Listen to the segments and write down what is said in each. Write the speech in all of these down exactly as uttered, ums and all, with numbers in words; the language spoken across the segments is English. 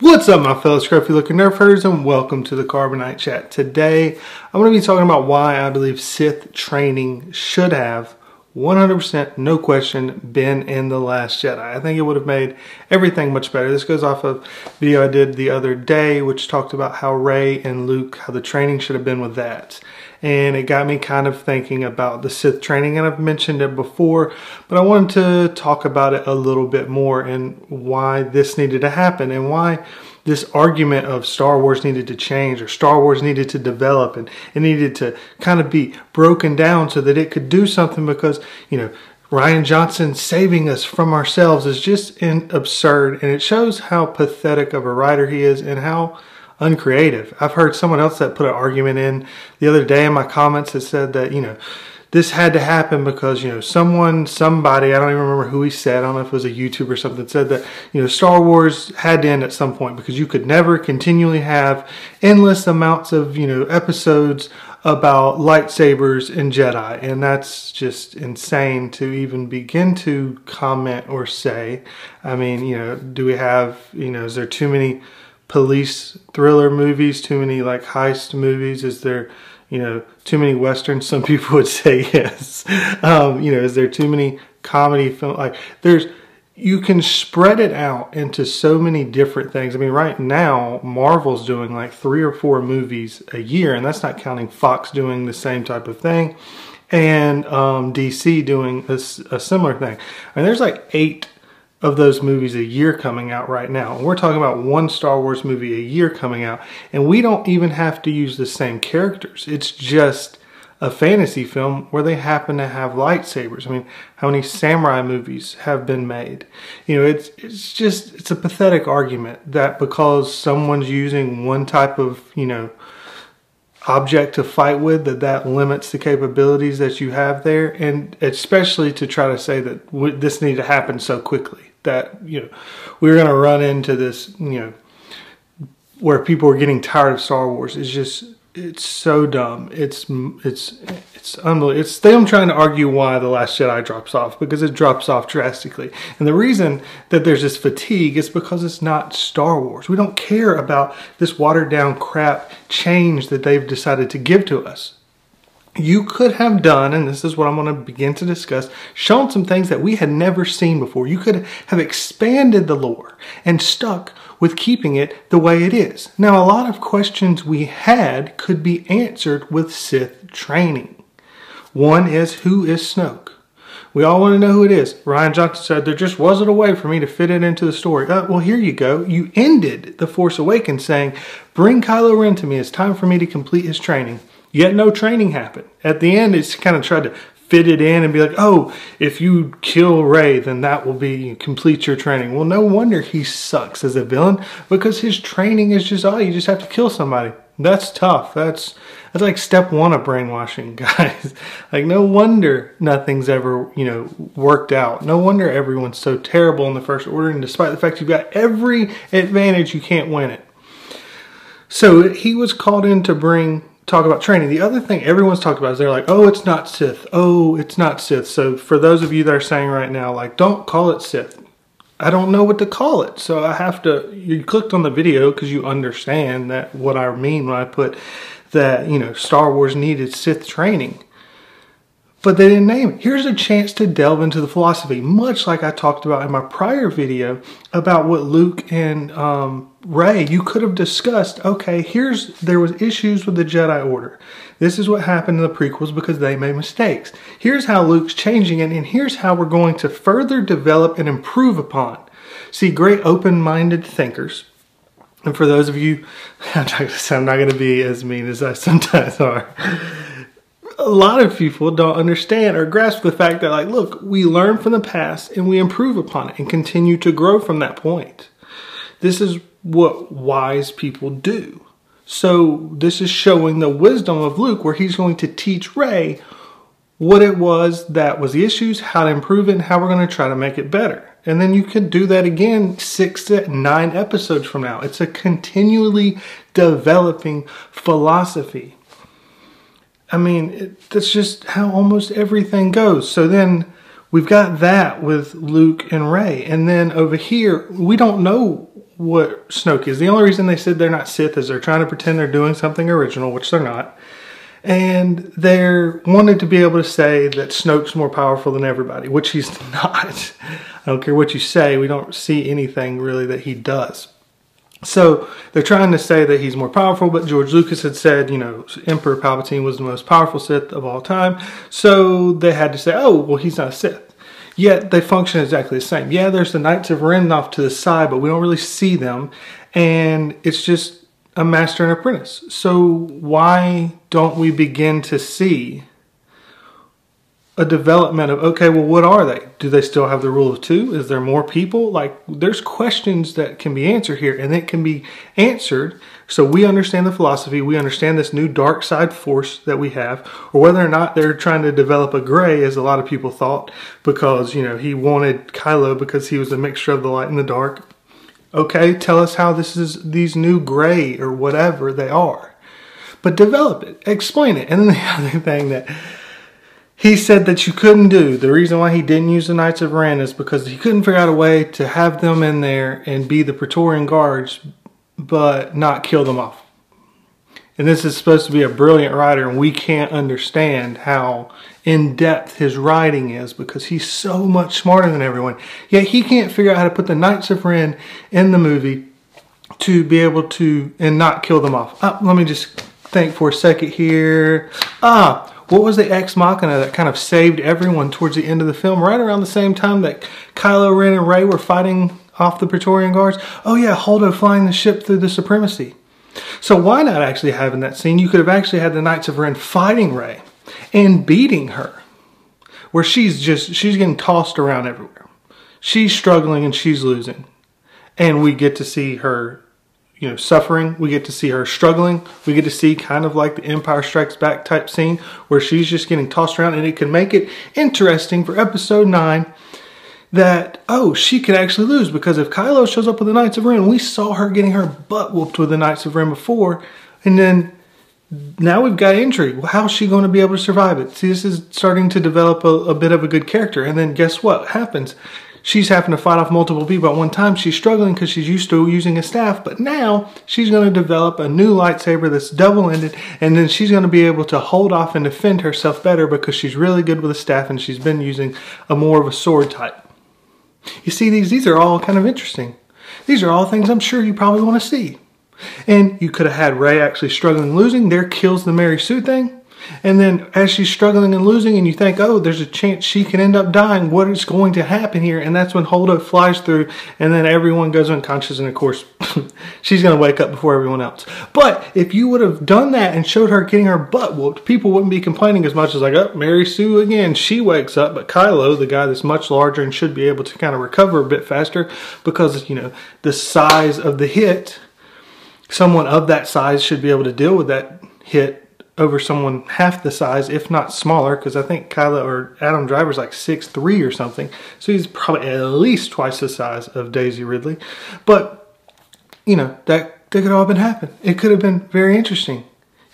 What's up, my fellow scruffy looking nerf herders, and welcome to the Carbonite Chat. Today, I'm going to be talking about why I believe Sith training should have one hundred percent, no question, been in The Last Jedi. I think it would have made everything much better. This goes off of a video I did the other day, which talked about how Rey and Luke, how the training should have been with that. And it got me kind of thinking about the Sith training, and I've mentioned it before, but I wanted to talk about it a little bit more and why this needed to happen and why this argument of Star Wars needed to change, or Star Wars needed to develop, and it needed to kind of be broken down so that it could do something, because, you know, Rian Johnson saving us from ourselves is just absurd, and it shows how pathetic of a writer he is and how uncreative. I've heard someone else that put an argument in the other day in my comments that said that, you know, this had to happen because, you know, someone, somebody, I don't even remember who he said, I don't know if it was a YouTuber or something, said that, you know, Star Wars had to end at some point because you could never continually have endless amounts of, you know, episodes about lightsabers and Jedi. And that's just insane to even begin to comment or say. I mean, you know, do we have, you know, is there too many police thriller movies, too many like heist movies? Is there, you know, too many Westerns? Some people would say yes. Um, you know, is there too many comedy film? Like, there's, you can spread it out into so many different things. I mean, right now, Marvel's doing like three or four movies a year, and that's not counting Fox doing the same type of thing, and um, D C doing a, a similar thing. I mean, there's like eight of those movies a year coming out right now. And we're talking about one Star Wars movie a year coming out, and we don't even have to use the same characters. It's just a fantasy film where they happen to have lightsabers. I mean, how many samurai movies have been made? You know, it's it's just, it's a pathetic argument that because someone's using one type of, you know, object to fight with, that that limits the capabilities that you have there. And especially to try to say that this needed to happen so quickly, that, you know, we're going to run into this, you know, where people are getting tired of Star Wars. It's just, it's so dumb. It's, it's, it's unbelievable. It's them trying to argue why The Last Jedi drops off, because it drops off drastically. And the reason that there's this fatigue is because it's not Star Wars. We don't care about this watered down crap change that they've decided to give to us. You could have done, and this is what I'm going to begin to discuss, shown some things that we had never seen before. You could have expanded the lore and stuck with keeping it the way it is. Now, a lot of questions we had could be answered with Sith training. One is, who is Snoke? We all want to know who it is. Rian Johnson said, there just wasn't a way for me to fit it into the story. Uh, well, here you go. You ended The Force Awakens saying, bring Kylo Ren to me. It's time for me to complete his training. Yet no training happened. At the end, it's kind of tried to fit it in and be like, oh, if you kill Rey, then that will be complete your training. Well, no wonder he sucks as a villain, because his training is just, oh, you just have to kill somebody. That's tough. That's that's like step one of brainwashing, guys. Like, no wonder nothing's ever, you know, worked out. No wonder everyone's so terrible in the First Order, and despite the fact you've got every advantage, you can't win it. So he was called in to bring talk about training. The other thing everyone's talked about is they're like, oh, it's not Sith. Oh, it's not Sith. So for those of you that are saying right now, like, don't call it Sith. I don't know what to call it. So I have to, you clicked on the video because you understand that what I mean when I put that, you know, Star Wars needed Sith training. But they didn't name it. Here's a chance to delve into the philosophy, much like I talked about in my prior video about what Luke and um, Rey, you could have discussed, okay, here's, there was issues with the Jedi Order. This is what happened in the prequels because they made mistakes. Here's how Luke's changing it, and here's how we're going to further develop and improve upon. See, great open-minded thinkers. And for those of you, I'm not going to be as mean as I sometimes are. A lot of people don't understand or grasp the fact that, like, look, we learn from the past and we improve upon it and continue to grow from that point. This is what wise people do. So this is showing the wisdom of Luke, where he's going to teach Rey what it was that was the issues, how to improve it, and how we're going to try to make it better. And then you could do that again six to nine episodes from now. It's a continually developing philosophy. I mean, it, that's just how almost everything goes. So then We've got that with Luke and Rey. And then over here, we don't know what Snoke is. The only reason they said they're not Sith is they're trying to pretend they're doing something original, which they're not. And they're wanted to be able to say that Snoke's more powerful than everybody, which he's not. I don't care what you say. We don't see anything really that he does. So they're trying to say that he's more powerful, but George Lucas had said, you know, Emperor Palpatine was the most powerful Sith of all time. So they had to say, oh, well, he's not a Sith. Yet they function exactly the same. Yeah, there's the Knights of Ren off to the side, but we don't really see them. And it's just a master and apprentice. So why don't we begin to see a development of, okay, well, what are they? Do they still have the rule of two? Is there more people? Like, there's questions that can be answered here, and it can be answered so we understand the philosophy, we understand this new dark side force that we have, or whether or not they're trying to develop a Gray, as a lot of people thought, because, you know, he wanted Kylo because he was a mixture of the light and the dark. Okay, tell us how this is these new Gray or whatever they are. But develop it, explain it. And then the other thing that he said that you couldn't do, the reason why he didn't use the Knights of Ren is because he couldn't figure out a way to have them in there and be the Praetorian Guards, but not kill them off. And this is supposed to be a brilliant writer, and we can't understand how in-depth his writing is because he's so much smarter than everyone. Yet he can't figure out how to put the Knights of Ren in the movie to be able to, and not kill them off. Uh, let me just think for a second here. Ah! What was the Ex Machina that kind of saved everyone towards the end of the film, right around the same time that Kylo Ren and Rey were fighting off the Praetorian Guards? Oh yeah, Holdo flying the ship through the Supremacy. So why not actually having that scene? You could have actually had the Knights of Ren fighting Rey and beating her, where she's just, she's getting tossed around everywhere. She's struggling and she's losing. And we get to see her, you know, suffering. We get to see her struggling. We get to see kind of like the Empire Strikes Back type scene where she's just getting tossed around, and it can make it interesting for episode nine that, oh, she could actually lose, because if Kylo shows up with the Knights of Ren, we saw her getting her butt whooped with the Knights of Ren before, and then now we've got intrigue. How is she going to be able to survive it? See, this is starting to develop a, a bit of a good character, and then guess what happens? She's having to fight off multiple people at one time. She's struggling because she's used to using a staff, but now she's going to develop a new lightsaber that's double-ended, and then she's going to be able to hold off and defend herself better because she's really good with a staff and she's been using a more of a sword type. You see, these, these are all kind of interesting. These are all things I'm sure you probably want to see. And you could have had Rey actually struggling, losing. There kills the Mary Sue thing. And then as she's struggling and losing, and you think, oh, there's a chance she can end up dying. What is going to happen here? And that's when Holdo flies through, and then everyone goes unconscious. And of course, she's going to wake up before everyone else. But if you would have done that and showed her getting her butt whooped, people wouldn't be complaining as much as like, oh, Mary Sue again. She wakes up. But Kylo, the guy that's much larger and should be able to kind of recover a bit faster because, you know, the size of the hit, someone of that size should be able to deal with that hit over someone half the size, if not smaller, because I think Kylo or Adam Driver's like six three or something, so he's probably at least twice the size of Daisy Ridley. But, you know, that, that could all have been happened. It could have been very interesting.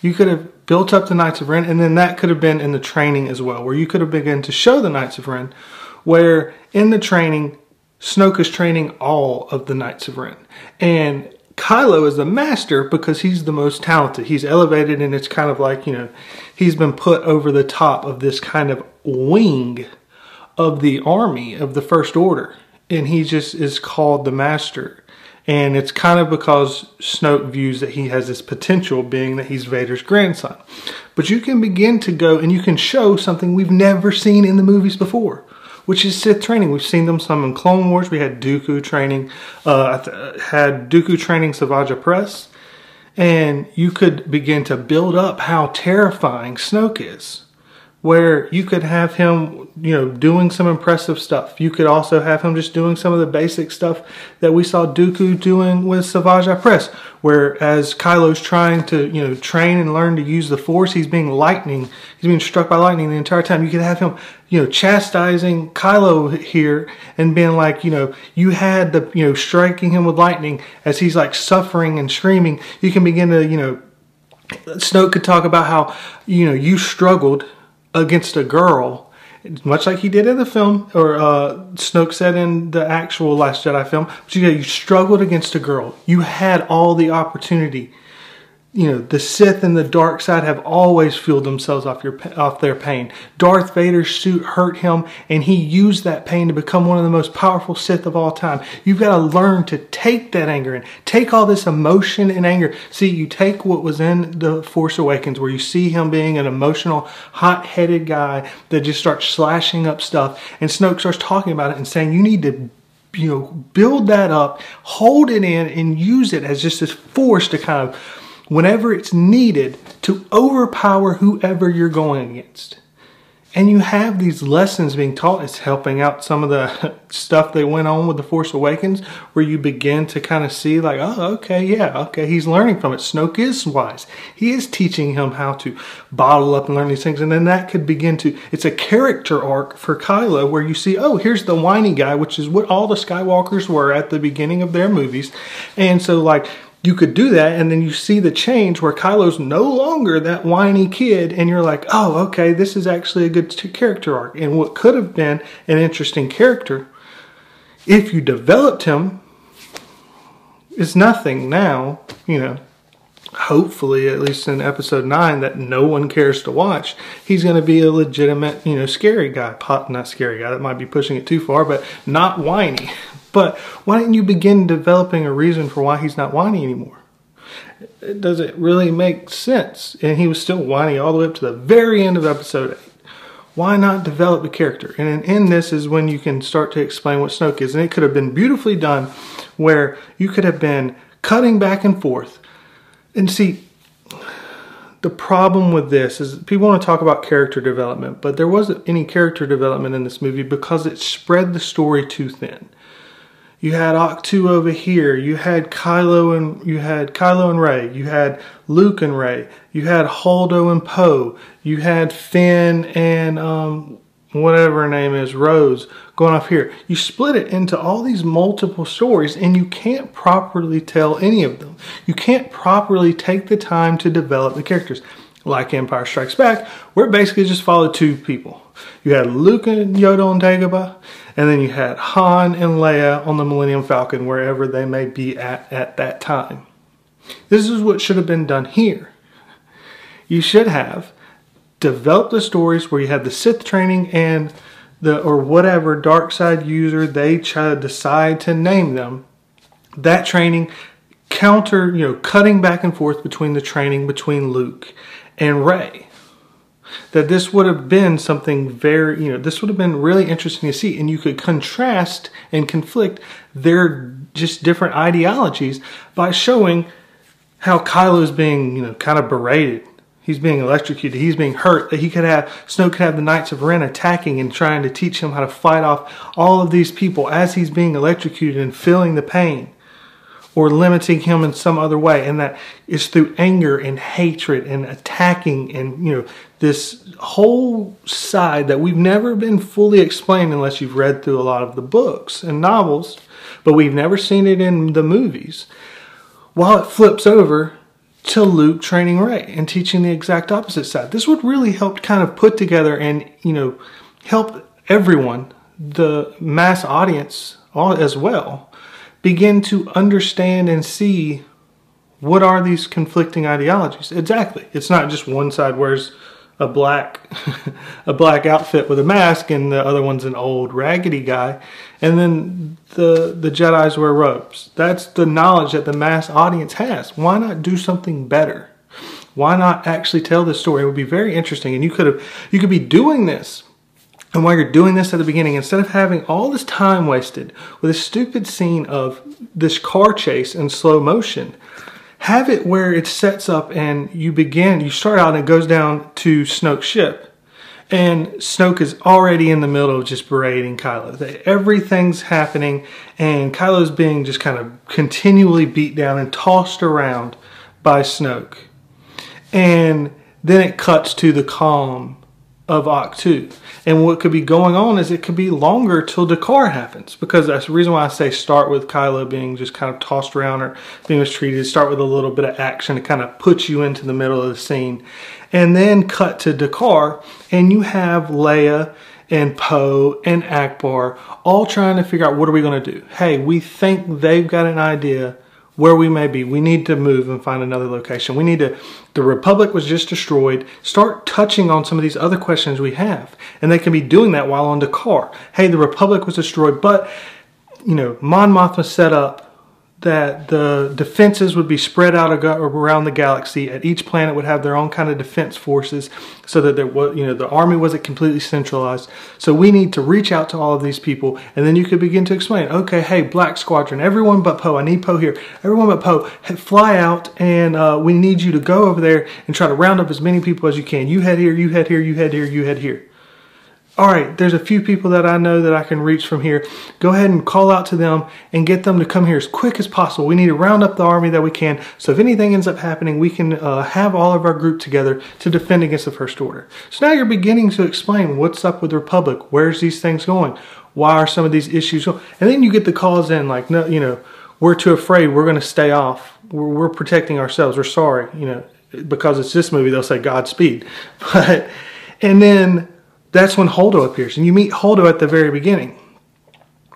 You could have built up the Knights of Ren, and then that could have been in the training as well, where you could have begun to show the Knights of Ren, where in the training, Snoke is training all of the Knights of Ren. And Kylo is the master because he's the most talented. He's elevated, and it's kind of like, you know, he's been put over the top of this kind of wing of the army of the First Order. And he just is called the master. And it's kind of because Snoke views that he has this potential, being that he's Vader's grandson. But you can begin to go and you can show something we've never seen in the movies before, which is Sith training. We've seen them some in Clone Wars. We had Dooku training, uh, had Dooku training Savage Opress, and you could begin to build up how terrifying Snoke is, where you could have him, you know, doing some impressive stuff. You could also have him just doing some of the basic stuff that we saw Dooku doing with Savage Opress, where as Kylo's trying to, you know, train and learn to use the Force, he's being lightning, he's being struck by lightning the entire time. You could have him, you know, chastising Kylo here and being like, you know, you had the, you know, striking him with lightning as he's like suffering and screaming. You can begin to, you know, Snoke could talk about how, you know, you struggled against a girl, much like he did in the film, or uh, Snoke said in the actual Last Jedi film, but you know, you struggled against a girl. You had all the opportunity. You know, the Sith and the dark side have always fueled themselves off your off their pain. Darth Vader's suit hurt him, and he used that pain to become one of the most powerful Sith of all time. You've got to learn to take that anger and take all this emotion and anger. See, you take what was in The Force Awakens, where you see him being an emotional, hot-headed guy that just starts slashing up stuff, and Snoke starts talking about it and saying, you need to, you know, build that up, hold it in, and use it as just this force to kind of, whenever it's needed, to overpower whoever you're going against. And you have these lessons being taught. It's helping out some of the stuff that went on with The Force Awakens, where you begin to kind of see like, oh, okay, yeah, okay, he's learning from it. Snoke is wise. He is teaching him how to bottle up and learn these things. And then that could begin to, it's a character arc for Kylo, where you see, oh, here's the whiny guy, which is what all the Skywalkers were at the beginning of their movies. And so like, you could do that, and then you see the change where Kylo's no longer that whiny kid, and you're like, oh, okay, this is actually a good character arc. And what could have been an interesting character, if you developed him, is nothing now, you know. Hopefully, at least in episode nine, that no one cares to watch, he's going to be a legitimate, you know, scary guy. Pop, not scary guy, that might be pushing it too far, but not whiny. But why didn't you begin developing a reason for why he's not whiny anymore? Does it really make sense? And he was still whiny all the way up to the very end of episode eight. Why not develop a character? And in this is when you can start to explain what Snoke is. And it could have been beautifully done, where you could have been cutting back and forth. And see, the problem with this is people want to talk about character development, but there wasn't any character development in this movie because it spread the story too thin. You had Ahch-To over here. You had Kylo and you had Kylo and Rey. You had Luke and Rey. You had Holdo and Poe. You had Finn and um, whatever her name is, Rose, going off here. You split it into all these multiple stories, and you can't properly tell any of them. You can't properly take the time to develop the characters. Like Empire Strikes Back, where it basically just followed two people. You had Luke and Yoda on Dagobah, and then you had Han and Leia on the Millennium Falcon, wherever they may be at at that time. This is what should have been done here. You should have developed the stories where you had the Sith training and the, or whatever dark side user they try to decide to name them, that training counter, you know, cutting back and forth between the training between Luke and Rey. That this would have been something very, you know, this would have been really interesting to see. And you could contrast and conflict their just different ideologies by showing how Kylo's being, you know, kind of berated. He's being electrocuted. He's being hurt. That he could have, Snoke could have the Knights of Ren attacking and trying to teach him how to fight off all of these people as he's being electrocuted and feeling the pain. Or limiting him in some other way. And that is through anger and hatred and attacking. And, you know, this whole side that we've never been fully explained unless you've read through a lot of the books and novels. But we've never seen it in the movies. While it flips over to Luke training Rey and teaching the exact opposite side. This would really help kind of put together and, you know, help everyone, the mass audience as well, begin to understand and see what are these conflicting ideologies. Exactly. It's not just one side wears a black a black outfit with a mask and the other one's an old raggedy guy. And then the, the Jedi's wear robes. That's the knowledge that the mass audience has. Why not do something better? Why not actually tell this story? It would be very interesting. And you could have, you could be doing this. And while you're doing this at the beginning, instead of having all this time wasted with a stupid scene of this car chase in slow motion, have it where it sets up and you begin, you start out and it goes down to Snoke's ship. And Snoke is already in the middle of just berating Kylo. Everything's happening and Kylo's being just kind of continually beat down and tossed around by Snoke. And then it cuts to the calm of Ahch-To. And what could be going on is it could be longer till D'Qar happens, because that's the reason why I say start with Kylo being just kind of tossed around or being mistreated. Start with a little bit of action to kind of put you into the middle of the scene, and then cut to D'Qar, and you have Leia and Poe and Akbar, all trying to figure out what are we going to do. Hey, we think they've got an idea where we may be. We need to move and find another location. We need to, the Republic was just destroyed. Start touching on some of these other questions we have. And they can be doing that while on D'Qar. Hey, the Republic was destroyed, but, you know, Mon Mothma set up that the defenses would be spread out around the galaxy. At each planet would have their own kind of defense forces, so that there was, you know, the army wasn't completely centralized. So we need to reach out to all of these people, and then you could begin to explain. Okay, hey, Black Squadron, everyone but Poe. I need Poe here. Everyone but Poe, fly out, and uh, we need you to go over there and try to round up as many people as you can. You head here. You head here. You head here. You head here. All right, there's a few people that I know that I can reach from here. Go ahead and call out to them and get them to come here as quick as possible. We need to round up the army that we can. So if anything ends up happening, we can uh, have all of our group together to defend against the First Order. So now you're beginning to explain what's up with the Republic. Where's these things going? Why are some of these issues going? And then you get the calls in like, no, you know, we're too afraid. We're going to stay off. We're, we're protecting ourselves. We're sorry, you know, because it's this movie, they'll say Godspeed. But, and then that's when Holdo appears, and you meet Holdo at the very beginning.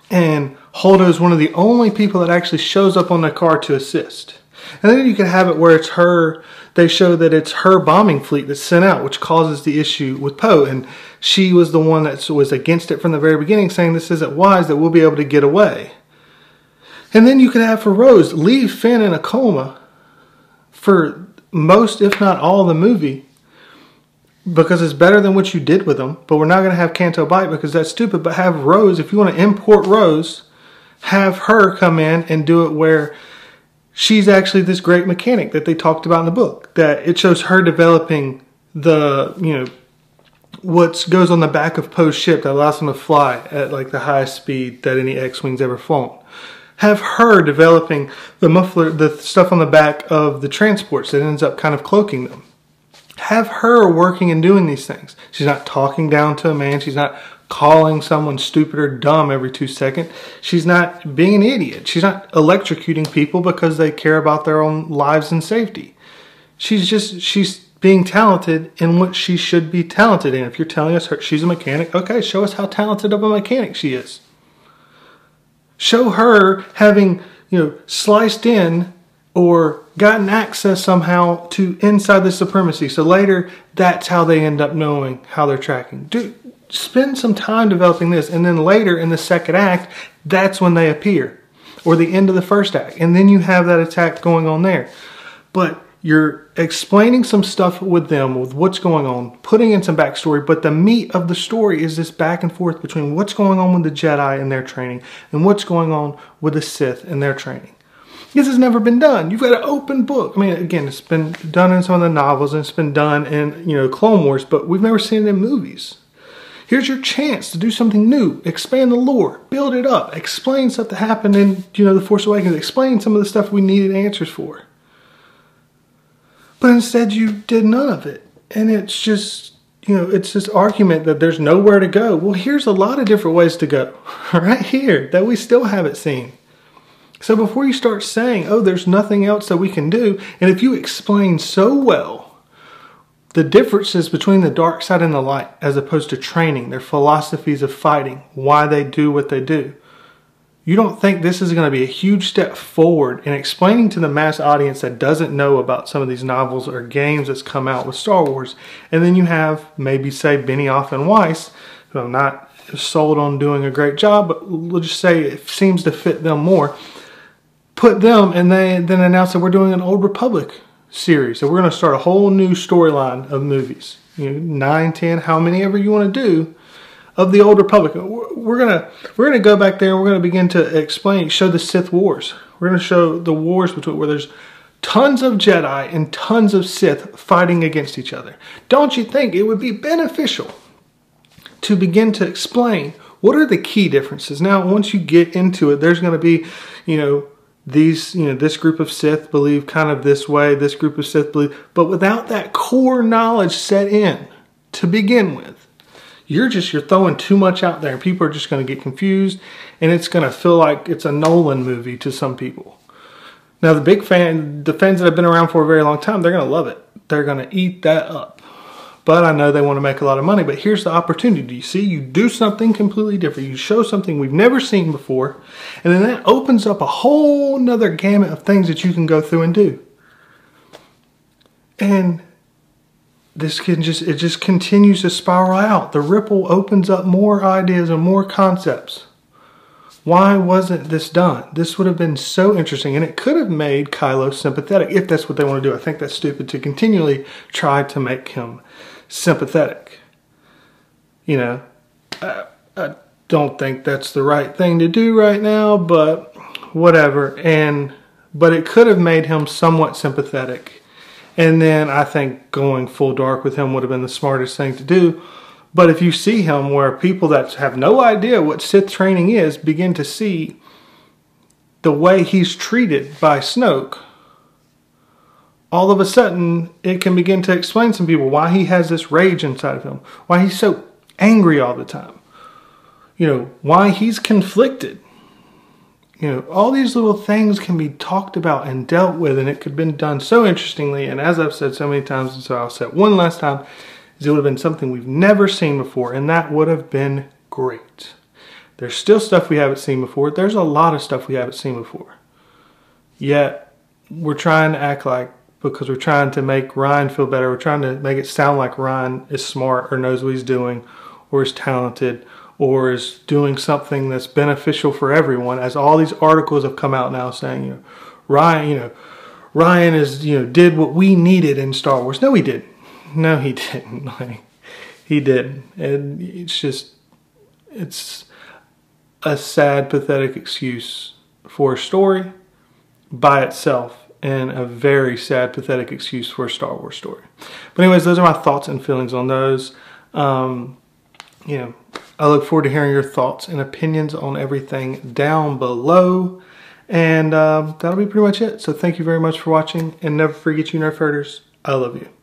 And Holdo is one of the only people that actually shows up on D'Qar to assist. And then you can have it where it's her, they show that it's her bombing fleet that's sent out, which causes the issue with Poe. And she was the one that was against it from the very beginning, saying this isn't wise, that we'll be able to get away. And then you can have for Rose, leave Finn in a coma for most, if not all, the movie, because it's better than what you did with them, but we're not going to have Canto Bight because that's stupid. But have Rose, if you want to import Rose, have her come in and do it where she's actually this great mechanic that they talked about in the book. That it shows her developing the, you know, what goes on the back of Poe's ship that allows him to fly at like the highest speed that any X-Wing's ever flown. Have her developing the muffler, the stuff on the back of the transports that ends up kind of cloaking them. Have her working and doing these things. She's not talking down to a man. She's not calling someone stupid or dumb every two seconds. She's not being an idiot. She's not electrocuting people because they care about their own lives and safety. She's just, she's being talented in what she should be talented in. If you're telling us her, she's a mechanic, okay, show us how talented of a mechanic she is. Show her having, you know, sliced in or gotten access somehow to inside the Supremacy. So later, that's how they end up knowing how they're tracking. Dude, spend some time developing this. And then later in the second act, that's when they appear. Or the end of the first act. And then you have that attack going on there. But you're explaining some stuff with them, with what's going on, putting in some backstory. But the meat of the story is this back and forth between what's going on with the Jedi and their training and what's going on with the Sith and their training. This has never been done. You've got an open book. I mean, again, it's been done in some of the novels and it's been done in, you know, Clone Wars, but we've never seen it in movies. Here's your chance to do something new. Expand the lore. Build it up. Explain stuff that happened in, you know, The Force Awakens. Explain some of the stuff we needed answers for. But instead, you did none of it. And it's just, you know, it's this argument that there's nowhere to go. Well, here's a lot of different ways to go right here that we still haven't seen. So before you start saying, oh, there's nothing else that we can do, and if you explain so well the differences between the dark side and the light, as opposed to training, their philosophies of fighting, why they do what they do, you don't think this is going to be a huge step forward in explaining to the mass audience that doesn't know about some of these novels or games that's come out with Star Wars? And then you have maybe, say, Benioff and Weiss, who I'm not sold on doing a great job, but we'll just say it seems to fit them more. Put them, and they then announced that we're doing an Old Republic series. So we're going to start a whole new storyline of movies. You know, nine, ten, how many ever you want to do of the Old Republic. We're going to we're going to go back there and we're going to begin to explain, show the Sith Wars. We're going to show the wars between where there's tons of Jedi and tons of Sith fighting against each other. Don't you think it would be beneficial to begin to explain what are the key differences? Now, once you get into it, there's going to be, you know, These, you know, this group of Sith believe kind of this way, this group of Sith believe, but without that core knowledge set in to begin with, you're just, you're throwing too much out there. People are just going to get confused, and it's going to feel like it's a Nolan movie to some people. Now, the big fan, the fans that have been around for a very long time, they're going to love it. They're going to eat that up. but I know they want to make a lot of money. But here's the opportunity. You see, you do something completely different. You show something we've never seen before, and then that opens up a whole nother gamut of things that you can go through and do. And this can just, it just continues to spiral out. The ripple opens up more ideas and more concepts. Why wasn't this done? This would have been so interesting, and it could have made Kylo sympathetic if that's what they want to do. I think that's stupid to continually try to make him sympathetic. You know, I, I don't think that's the right thing to do right now, but whatever. And but it could have made him somewhat sympathetic. And then I think going full dark with him would have been the smartest thing to do. But if you see him where people that have no idea what Sith training is begin to see the way he's treated by Snoke, all of a sudden it can begin to explain to some people why he has this rage inside of him, why he's so angry all the time, you know, why he's conflicted. You know, all these little things can be talked about and dealt with, and it could have been done so interestingly. And as I've said so many times, and so I'll say it one last time, is it would have been something we've never seen before, and that would have been great. There's still stuff we haven't seen before. There's a lot of stuff we haven't seen before. Yet, we're trying to act like, because we're trying to make Ryan feel better, we're trying to make it sound like Ryan is smart or knows what he's doing or is talented, or is doing something that's beneficial for everyone, as all these articles have come out now saying, you know, Ryan, you know, Ryan is, you know, did what we needed in Star Wars. No, he didn't. No, he didn't. Like, he didn't. And it's just, it's a sad, pathetic excuse for a story by itself, and a very sad, pathetic excuse for a Star Wars story. But anyways, those are my thoughts and feelings on those. Um, you know, I look forward to hearing your thoughts and opinions on everything down below. And um, that'll be pretty much it. So thank you very much for watching. And never forget, you nerf herders, I love you.